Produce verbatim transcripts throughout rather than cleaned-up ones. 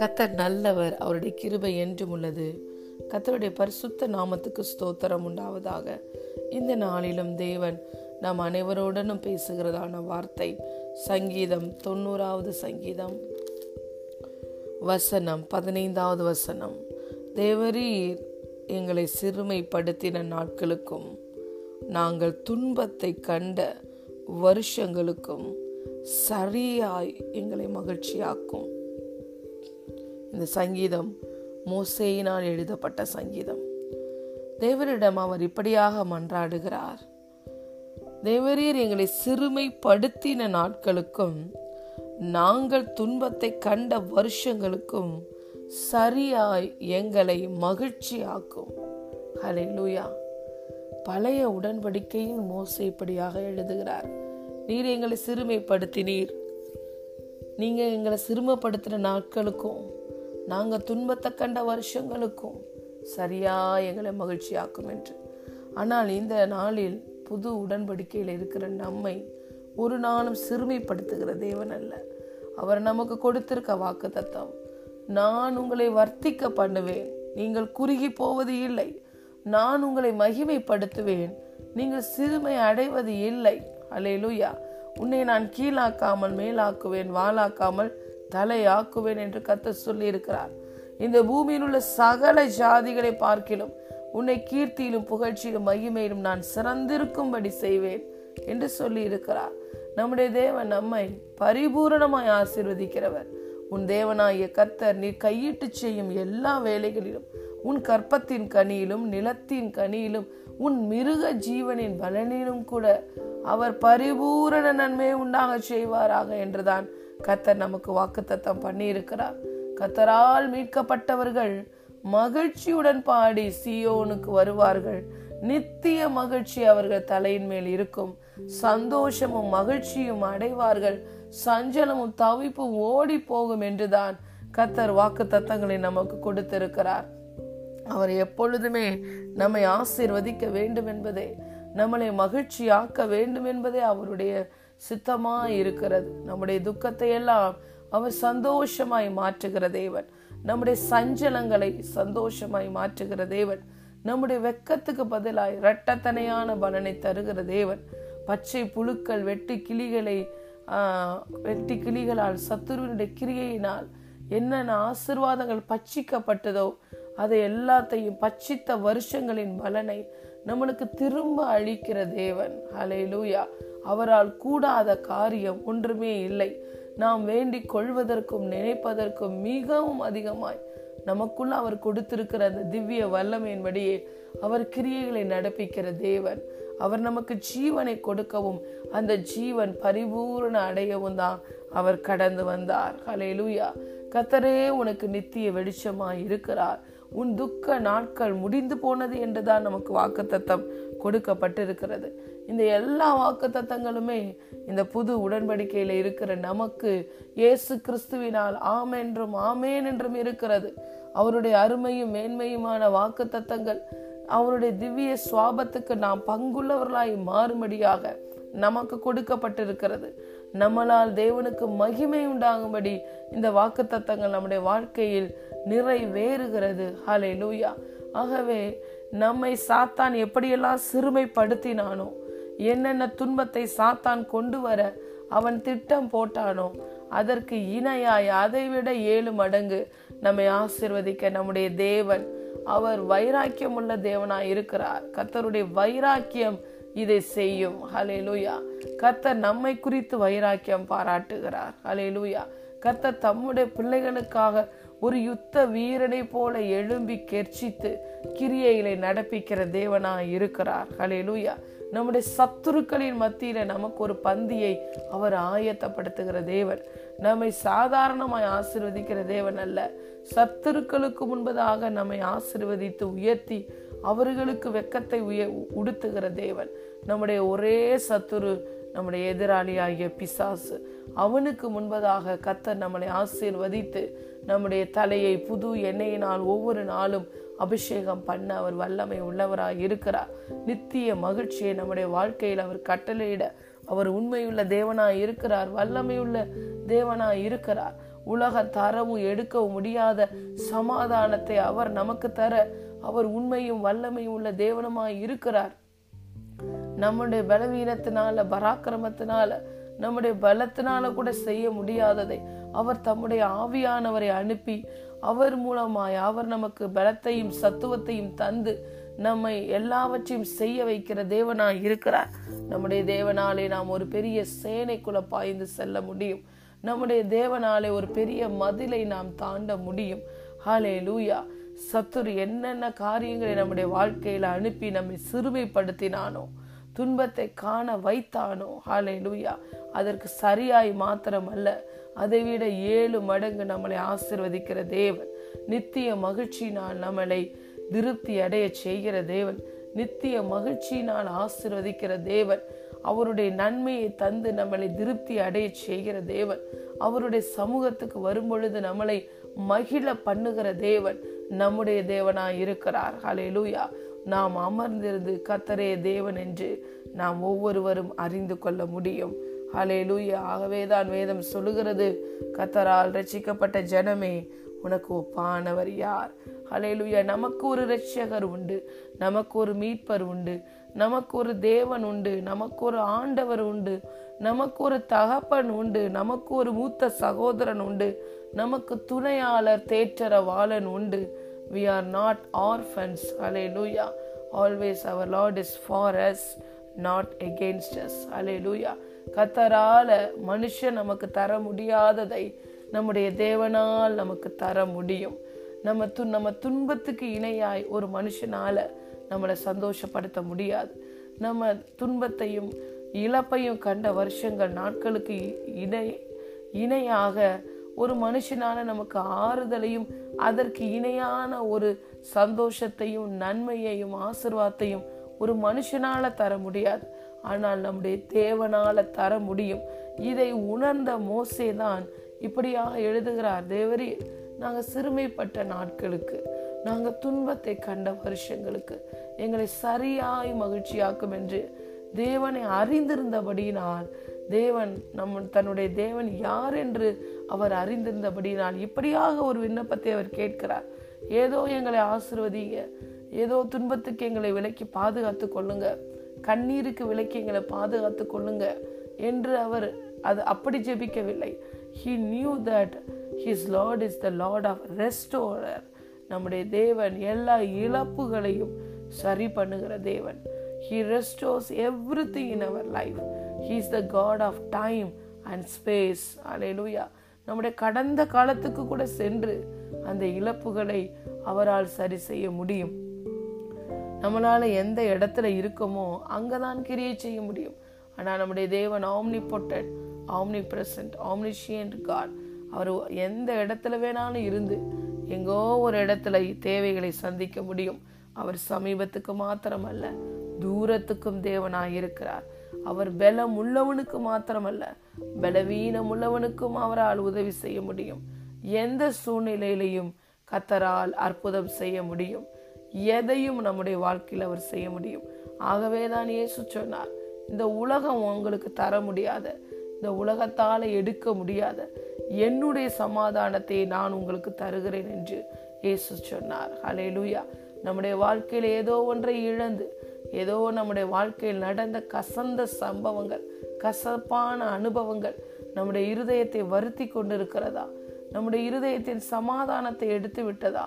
கர்த்தர் நல்லவர், அவருடைய கிருபை என்றும் உள்ளது. கர்த்தருடைய பரிசுத்த நாமத்துக்கு ஸ்தோத்திரம் உண்டாவதாக. இந்த நாளிலும் தேவன் நாம் அனைவருடனும் பேசுகிறதான வார்த்தை சங்கீதம் தொண்ணூறாவது சங்கீதம் வசனம் பதினைந்தாவது வசனம். தேவரீர் எங்களை சிறுமைப்படுத்தின நாட்களுக்கும் நாங்கள் துன்பத்தை கண்ட வருஷங்களுக்கும் சரியாய் எங்களை மகிழ்ச்சியாக்கும். இந்த சங்கீதம் மோசேயினால் எழுதப்பட்ட சங்கீதம். தேவரிடம் அவர் இப்படியாக மன்றாடுகிறார். தேவரீர் எங்களை சிறுமைப்படுத்தின நாட்களுக்கும் நாங்கள் துன்பத்தை கண்ட வருஷங்களுக்கும் சரியாய் எங்களை மகிழ்ச்சியாக்கும். ஹல்லேலூயா. பழைய உடன்படிக்கையில் மோசே இப்படியாக எழுதுகிறார். நீர் எங்களை சிறுமைப்படுத்தினீர். நீங்க எங்களை சிறுமைப்படுத்தின நாட்களுக்கும் நாங்க துன்பத்தை கண்ட வருஷங்களுக்கும் சரியா எங்களை மகிழ்ச்சியாக்கும் என்று. ஆனால் இந்த நாளில் புது உடன்படிக்கையில் இருக்கிற நம்மை ஒரு நாளும் சிறுமைப்படுத்துகிற தேவன் அல்ல. அவர் நமக்கு கொடுத்திருக்க வாக்குத்தத்தம், நான் உங்களை வர்த்திக்க பண்ணுவேன், நீங்கள் குறுகி போவது இல்லை, நான் உங்களை மகிமைப்படுத்துவேன், நீங்கள் சிறுமை அடைவது இல்லை. அல்லேலூயா. உன்னை நான் கீழாக்காமல் மேலாக்குவேன், வாளாக்காமல் தலையாக்குவேன் என்று கர்த்தர் சொல்லி இருக்கிறார். இந்த பூமியில் உள்ள சகல ஜாதிகளை பார்க்கிலும் உன்னை கீர்த்தியிலும் புகழ்ச்சியிலும் மகிமையிலும் நான் சிறந்திருக்கும்படி செய்வேன் என்று சொல்லி இருக்கிறார். நம்முடைய தேவன் நம்மை பரிபூரணமாய் ஆசீர்வதிக்கிறவர். உன் தேவனாகிய கர்த்தர் நீ கையிட்டு செய்யும் எல்லா வேலைகளிலும், உன் கற்பத்தின் கனியிலும் நிலத்தின் கனியிலும் உன் மிருக ஜீவனின் பலனிலும் கூட அவர் பரிபூரண நன்மை உண்டாக செய்வாராக என்றுதான் கர்த்தர் நமக்கு வாக்குத்தத்தம் பண்ணி இருக்கிறார். கர்த்தரால் மீட்கப்பட்டவர்கள் மகிழ்ச்சியுடன் பாடி சீயோனுக்கு வருவார்கள். நித்திய மகிழ்ச்சி அவர்கள் தலையின் மேல் இருக்கும். சந்தோஷமும் மகிழ்ச்சியும் அடைவார்கள். சஞ்சலமும் தவிப்பும் ஓடி போகும் என்றுதான் கர்த்தர் வாக்குத்தத்தங்களை நமக்கு கொடுத்திருக்கிறார். அவர் எப்பொழுதுமே நம்மை ஆசீர்வதிக்க வேண்டும் என்பதே, நம்மளை மகிழ்ச்சியாக்க வேண்டும் என்பதே அவருடைய சித்தமாய் இருக்கிறது. நம்முடைய துக்கத்தை எல்லாம் அவர் சந்தோஷமாய் மாற்றுகிற தேவன். நம்முடைய சஞ்சலங்களை சந்தோஷமாய் மாற்றுகிற தேவன். நம்முடைய வெக்கத்துக்கு பதிலாய் இரட்டத்தனையான பலனை தருகிற தேவன். பச்சை புழுக்கள் வெட்டி கிளிகளை ஆஹ் வெட்டி கிளிகளால் சத்துருவினுடைய கிரியையினால் என்னென்ன ஆசீர்வாதங்கள் பச்சிக்கப்பட்டதோ அதை எல்லாத்தையும் பச்சித்த வருஷங்களின் பலனை நம்மளுக்கு திரும்ப அளிக்கிற தேவன். ஹல்லேலூயா. அவரால் கூடாத காரியம் ஒன்றுமே இல்லை. நாம் வேண்டிக் கொள்வதற்கும் நினைப்பதற்கும் மிகவும் அதிகமாய் நமக்குள்ள அவர் கொடுத்திருக்கிற அந்த திவ்ய வல்லமையின்படியே அவர் கிரியைகளை நடப்பிக்கிற தேவன். அவர் நமக்கு ஜீவனை கொடுக்கவும் அந்த ஜீவன் பரிபூரண அடையவும் தான் அவர் கடந்து வந்தார். ஹல்லேலூயா. கர்த்தரே உனக்கு நித்திய வெளிச்சமாய் இருக்கிறார். உன் துக்க நாட்கள் முடிந்து போனது என்றுதான் நமக்கு வாக்குத்தத்தம் கொடுக்கப்பட்டிருக்கிறது. இந்த எல்லா வாக்குத்தத்தங்களுமே இந்த புது உடன்படிக்கையில இருக்கிற நமக்கு இயேசு கிறிஸ்துவினால் ஆமென்றும் ஆமேன் என்றும் இருக்கிறது. அவருடைய அருமையும் மேன்மையுமான வாக்குத்தத்தங்கள் அவருடைய திவ்ய சுவாபத்துக்கு நாம் பங்குள்ளவர்களாய் மாறும்படியாக நமக்கு கொடுக்கப்பட்டிருக்கிறது. நம்மளால் தேவனுக்கு மகிமை உண்டாகும்படி இந்த வாக்குத்தத்தங்கள் நம்முடைய வாழ்க்கையில் நிறைவேறுகிறது. ஹல்லேலூயா. ஆகவே நம்மை சாத்தான் எப்படியெல்லாம் சிறுமைப்படுத்தினானோ, என்னென்ன துன்பத்தை சாத்தான் கொண்டு வர அவன் திட்டம் போட்டானோ, அதற்கு இணையாய் அதைவிட ஏழு மடங்கு நம்மை ஆசீர்வதிக்க நம்முடைய தேவன் அவர் வைராக்கியம் உள்ள தேவனாய் இருக்கிறார். கர்த்தருடைய வைராக்கியம் இதை செய்யும். ஹல்லேலூயா. கர்த்தர் நம்மை குறித்து வைராக்கியம் பாராட்டுகிறார். ஹல்லேலூயா. கர்த்தர் தம்முடைய பிள்ளைகளுக்காக ஒரு யுத்த வீரனை போல எழும்பி கெர்ச்சித்து கிரியைகளை நடப்பிக்கிற தேவனாய் இருக்கிறார். ஹல்லேலூயா. நம்முடைய சத்துருக்களின் மத்தியில நமக்கு ஒரு பந்தியை அவர் ஆயத்தப்படுத்துகிற தேவன். நம்மை சாதாரணமாய் ஆசீர்வதிக்கிற தேவன் அல்ல, சத்துருக்களுக்கு முன்பதாக நம்மை ஆசீர்வதித்து உயர்த்தி அவர்களுக்கு வெக்கத்தை உய உடுத்துகிற தேவன். நம்முடைய ஒரே சத்துரு நம்முடைய எதிராளியாகிய பிசாசு. அவனுக்கு முன்பதாக கர்த்தர் நம்மளை ஆசீர்வதித்து நம்முடைய தலையை புது எண்ணெயினால் ஒவ்வொரு நாளும் அபிஷேகம் பண்ண அவர் வல்லமை உள்ளவராய் இருக்கிறார். நித்திய மகிழ்ச்சியை நம்முடைய வாழ்க்கையில் அவர் கட்டளையிட அவர் உண்மையுள்ள தேவனாய் இருக்கிறார், வல்லமையுள்ள தேவனாய் இருக்கிறார். உலக தரவும் எடுக்கவும் முடியாத சமாதானத்தை அவர் நமக்கு தர அவர் உண்மையும் வல்லமையும் உள்ள தேவனமாய் இருக்கிறார். நம்முடைய பலவீனத்தினால, பராக்கிரமத்தினால, நம்முடைய பலத்தினால கூட செய்ய முடியாததை அவர் தம்முடைய ஆவியானவரை அனுப்பி அவர் மூலமாய் அவர் நமக்கு பலத்தையும் சத்துவத்தையும் தந்து நம்மை எல்லாவற்றையும் செய்ய வைக்கிற தேவனாய் இருக்கிறார். நம்முடைய தேவனாலே நாம் ஒரு பெரிய சேனைக்குள்ள பாய்ந்து செல்ல முடியும். நம்முடைய தேவனாலே ஒரு பெரிய மதிலை நாம் தாண்ட முடியும். ஹல்லேலூயா. சத்துரு என்னென்ன காரியங்களை நம்முடைய வாழ்க்கையில அனுப்பி நம்மை சிறுமைப்படுத்தினானோ, துன்பத்தை காண வைத்தானோ, ஹல்லேலூயா, அதற்கு சரியாய் மாத்திரம் அல்ல, அதை விட ஏழு மடங்கு நம்மளை ஆசீர்வதிக்கிற தேவன், நித்திய மகிழ்ச்சியினால் நம்மளை திருப்தி அடைய செய்கிற தேவன், நித்திய மகிழ்ச்சியினால் ஆசீர்வதிக்கிற தேவன், அவருடைய நன்மையை தந்து நம்மளை திருப்தி அடைய செய்கிற தேவன், அவருடைய சமூகத்துக்கு வரும்பொழுது நம்மளை மகிழ பண்ணுகிற தேவன் நம்முடைய தேவனாய் இருக்கிறார். ஹல்லேலூயா. நாம் அமர்ந்திருந்து கர்த்தரே தேவன் என்று நாம் ஒவ்வொருவரும் அறிந்து கொள்ள முடியும். ஹல்லேலூயா. ஆகவேதான் வேதம் சொல்லுகிறது, கர்த்தரால் ரட்சிக்கப்பட்ட ஜனமே உனக்கு ஒப்பானவர் யார்? ஹல்லேலூயா. நமக்கு ஒரு இரட்சகர் உண்டு, நமக்கு ஒரு மீட்பர் உண்டு, நமக்கு ஒரு தேவன் உண்டு, நமக்கு ஒரு ஆண்டவர் உண்டு, நமக்கு ஒரு தகப்பன் உண்டு, நமக்கு ஒரு மூத்த சகோதரன் உண்டு, நமக்கு துணையாளர் தேற்றரவாளன் உண்டு. We are not orphans. Hallelujah. Always our Lord is for us, not against us. Hallelujah. கர்த்தரால மனுஷன் நமக்கு தர முடியாததை நம்முடைய தேவனால் நமக்கு தர முடியும். நம்ம து நம்ம துன்பத்துக்கு இணையாய் ஒரு மனுஷனால நம்மளை சந்தோஷப்படுத்த முடியாது. நம்ம துன்பத்தையும் இழப்பையும் கண்ட வருஷங்கள் நாட்களுக்கு இணை இணையாக ஒரு மனுஷனால நமக்கு ஆறுதலையும் அதற்கு இணையான ஒரு சந்தோஷத்தையும் நன்மையையும் ஆசீர்வாதத்தையும் ஒரு மனுஷனால தர முடியாது. ஆனால் நம்முடைய தேவனால தர முடியும். இதை உணர்ந்த மோசே தான் இப்படியாக எழுதுகிறார், தேவரே நாங்க சிறுமைப்பட்ட நாட்களுக்கு, நாங்க துன்பத்தை கண்ட வருஷங்களுக்கு எங்களை சரியாய் மகிழ்ச்சியாக்கும் என்று தேவனை அறிந்திருந்தபடியினால், தேவன் நம்ம தன்னுடைய தேவன் யார் என்று அவர் அறிந்திருந்தபடியினால் இப்படியாக ஒரு விண்ணப்பத்தை அவர் கேட்கிறார். ஏதோ எங்களை ஆசீர்வதிங்க, ஏதோ துன்பத்துக்கு எங்களை விலக்கி பாதுகாத்து கொள்ளுங்க, கண்ணீருக்கு விலக்கி எங்களை பாதுகாத்து கொள்ளுங்க என்று அவர் அது அப்படி ஜெபிக்கவில்லை. He knew that his Lord is the Lord of restorer. நம்முடைய தேவன் எல்லா இழப்புகளையும் சரி பண்ணுகிற தேவன். He restores everything in our life. He is the God of time and space. Hallelujah. நம்முடைய கடந்த காலத்துக்கு கூட சென்று அந்த இழப்புகளை அவரால் சரி செய்ய முடியும். நம்மளால எந்த இடத்துல இருக்கமோ அங்கதான் கிரியை செய்ய முடியும். ஆனா நம்முடைய தேவன் omnipotent, omnipresent, omniscient God. அவர் எந்த இடத்துல வேணாலும் இருந்து எங்கோ ஒரு இடத்துல தேவைகளை சந்திக்க முடியும். அவர் சமீபத்துக்கு மாத்திரமல்ல, தூரத்துக்கும் தேவனாய் இருக்கிறார். அவர் பலம் உள்ளவனுக்கு மாத்திரமல்ல, பலவீனம் உள்ளவனுக்கும் அவரால் உதவி செய்ய முடியும். எந்த சூழ்நிலையிலையும் கர்த்தரால் அற்புதம் செய்ய முடியும். எதையும் நம்முடைய வாழ்க்கையில் அவர் செய்ய முடியும். ஆகவேதான் இயேசு சொன்னார், இந்த உலகம் உங்களுக்கு தர முடியாத, இந்த உலகத்தால எடுக்க முடியாத என்னுடைய சமாதானத்தை நான் உங்களுக்கு தருகிறேன் என்று இயேசு சொன்னார். ஹல்லேலூயா. நம்முடைய வாழ்க்கையில் ஏதோ ஒன்றை இழந்து, ஏதோ நம்முடைய வாழ்க்கையில் நடந்த கசந்த சம்பவங்கள், கசப்பான அனுபவங்கள் நம்முடைய இருதயத்தை வருத்தி கொண்டிருக்கிறதா? நம்முடைய இருதயத்தின் சமாதானத்தை எடுத்து விட்டதா?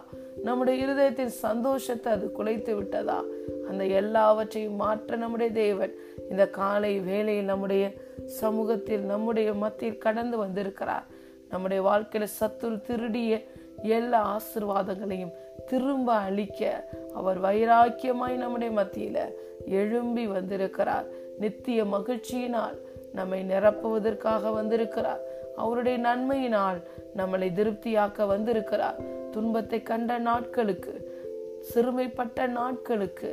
நம்முடைய இருதயத்தின் சந்தோஷத்தை அது குலைத்து விட்டதா? அந்த எல்லாவற்றையும் மாற்ற நம்முடைய தேவன் இந்த காலை வேளையில் நம்முடைய சமூகத்தில் நம்முடைய மத்தியில் கடந்து வந்திருக்கிறார். நம்முடைய வாழ்க்கையில சத்துரு திருடிய எல்லா ஆசீர்வாதங்களையும் திரும்ப அளிக்க அவர் வைராக்கியமாய் நம்முடைய மத்தியில எழும்பி வந்திருக்கிறார். நித்திய மகிழ்ச்சியினால் நம்மை நிரப்புவதற்காக வந்திருக்கிறார். அவருடைய நன்மையினால் நம்மளை திருப்தியாக்க வந்திருக்கிறார். துன்பத்தை கண்ட நாட்களுக்கு, சிறுமைப்பட்ட நாட்களுக்கு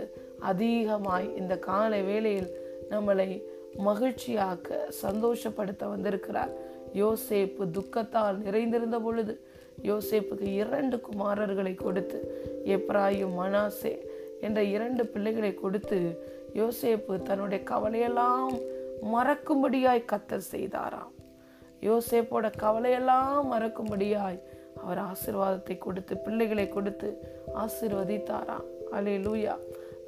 அதிகமாய் இந்த காலை வேளையில் நம்மளை மகிழ்ச்சியாக்க, சந்தோஷப்படுத்த வந்திருக்கிறார். யோசேப்பு துக்கத்தால் நிறைந்திருந்த பொழுது யோசேப்புக்கு இரண்டு குமாரர்களை கொடுத்து, எப்ராயும் மனாசே என்ற இரண்டு பிள்ளைகளை கொடுத்து யோசேப்பு தன்னுடைய கவலையெல்லாம் மறக்கும்படியாய் கர்த்தர் செய்தாராம். யோசேப்போட கவலையெல்லாம் மறக்கும்படியாய் அவர் ஆசீர்வாதத்தை கொடுத்து பிள்ளைகளை கொடுத்து ஆசீர்வதித்தாராம். அல்லேலூயா.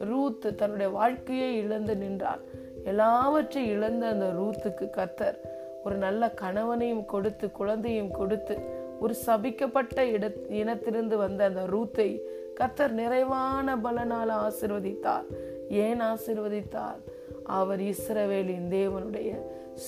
ரூத் தன்னுடைய வாழ்க்கையை இழந்து நின்றார். எல்லாவற்றையும் இழந்த அந்த ரூத்துக்கு கர்த்தர் ஒரு நல்ல கணவனையும் கொடுத்து குழந்தையும் கொடுத்து ஒரு சபிக்கப்பட்ட இட இனத்திலிருந்து வந்த அந்த ரூத்தை கர்த்தர் நிறைவான பலனால் ஆசீர்வதித்தார். ஏன் ஆசீர்வதித்தார்? அவர் இஸ்ரவேலின் தேவனுடைய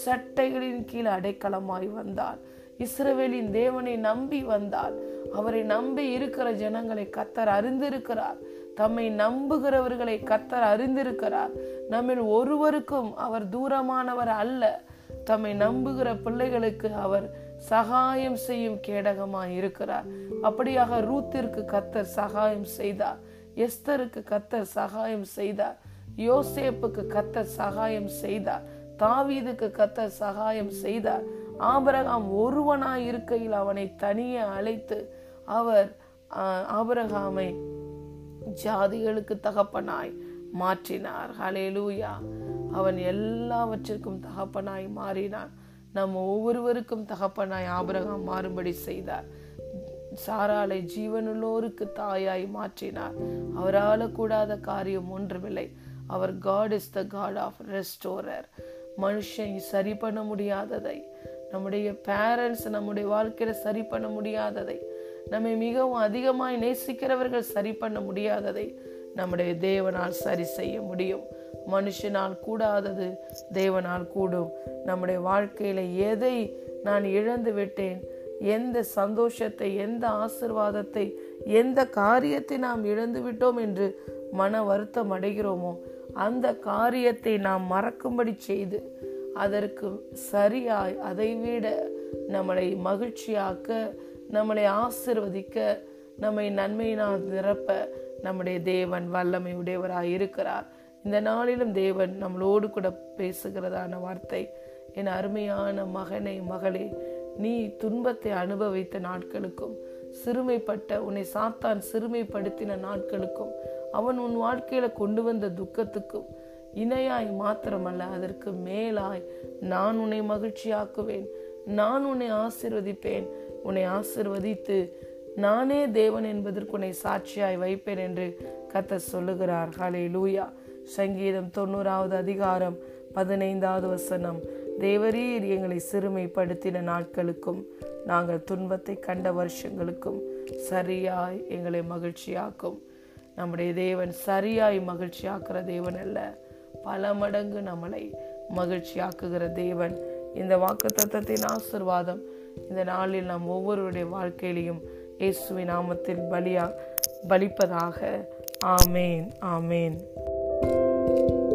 சட்டைகளின் கீழ் அடைக்கலமாய் வந்தார். இஸ்ரவேலின் தேவனை நம்பி வந்தார். அவரை நம்பி இருக்கிற ஜனங்களை கர்த்தர் அறிந்திருக்கிறார். தம்மை நம்புகிறவர்களை கர்த்தர் அறிந்திருக்கிறார். நம்மில் ஒருவருக்கும் அவர் தூரமானவர் அல்ல. தம்மை நம்புகிற பிள்ளைகளுக்கு அவர் சகாயம் செய்யும் கேடகமாய் இருக்கிறார். அப்படியாக ரூத்திற்கு கர்த்தர் சகாயம் செய்தார். எஸ்தருக்கு கர்த்தர் சகாயம் செய்தார். யோசேப்புக்கு கர்த்தர் சகாயம் செய்தார். தாவீதுக்கு கர்த்தர் சகாயம் செய்தார். ஆபிரகாம் ஒருவனாய் இருக்கையில் அவனை தனியே அழைத்து அவர் ஆபிரகாமை ஜாதிகளுக்கு தகப்பனாய் மாற்றினார். ஹல்லேலூயா. அவன் எல்லாவற்றிற்கும் தகப்பனாய் மாறினான். நம்ம ஒவ்வொருவருக்கும் தகப்பனாய் ஆபிரகாம் மாறும்படி செய்தார். சாராளை ஜீவனுள்ளோருக்கு தாயாய் மாற்றினார். அவரால் கூடாத காரியம் ஒன்றுமில்லை. அவர் God is the God of restorer. மனுஷன் சரி பண்ண முடியாததை, நம்முடைய பேரண்ட்ஸ் நம்முடைய வாழ்க்கையில சரி பண்ண முடியாததை, நம்மை மிகவும் அதிகமாய் நேசிக்கிறவர்கள் சரி பண்ண முடியாததை நம்முடைய தேவனால் சரி செய்ய முடியும். மனுஷனால் கூடாதது தேவனால் கூடும். நம்முடைய வாழ்க்கையில எதை நான் இழந்து விட்டேன், எந்த சந்தோஷத்தை, எந்த ஆசீர்வாதத்தை, எந்த காரியத்தை நாம் இழந்து விட்டோம் என்று மன வருத்தம் அடைகிறோமோ அந்த காரியத்தை நாம் மறக்கும்படி செய்து அதற்கு சரியாய் அதைவிட நம்மளை மகிழ்ச்சியாக்க, நம்மளை ஆசீர்வதிக்க, நம்மை நன்மையினால் நிரப்ப நம்முடைய தேவன் வல்லமை உடையவராய் இருக்கிறார். இந்த நாளிலும் தேவன் நம்மளோடு கூட பேசுகிறதான வார்த்தை, என் அருமையான மகனை மகளே, நீ துன்பத்தை அனுபவித்த நாட்களுக்கும் சிறுமைப்பட்ட உன்னை சாத்தான் சிறுமைப்படுத்தின நாட்களுக்கும் அவன் உன் வாழ்க்கையில கொண்டு வந்த துக்கத்துக்கும் இணையாய் மாத்திரமல்ல, அதற்கு மேலாய் நான் உன்னை மகிழ்ச்சியாக்குவேன், நான் உன்னை ஆசீர்வதிப்பேன், உன்னை ஆசீர்வதித்து நானே தேவன் என்பதற்கு உன்னை சாட்சியாய் வைப்பேன் என்று கர்த்தர் சொல்லுகிறார். ஹல்லேலூயா. சங்கீதம் தொண்ணூறாவது அதிகாரம் பதினைந்தாவது வசனம், தேவரீர் எங்களை சிறுமைப்படுத்தின நாட்களுக்கும் நாங்கள் துன்பத்தை கண்ட வருஷங்களுக்கும் சரியாய் எங்களை மகிழ்ச்சியாக்கும். நம்முடைய தேவன் சரியாய் மகிழ்ச்சியாக்குற தேவன் அல்ல, பல மடங்கு நம்மளை மகிழ்ச்சியாக்குகிற தேவன். இந்த வாக்குத்தத்தத்தின் ஆசீர்வாதம் இந்த நாளில் நாம் ஒவ்வொருவருடைய வாழ்க்கையிலையும் இயேசுவின் நாமத்தில் பலியா பலிப்பதாக. ஆமேன். ஆமேன்.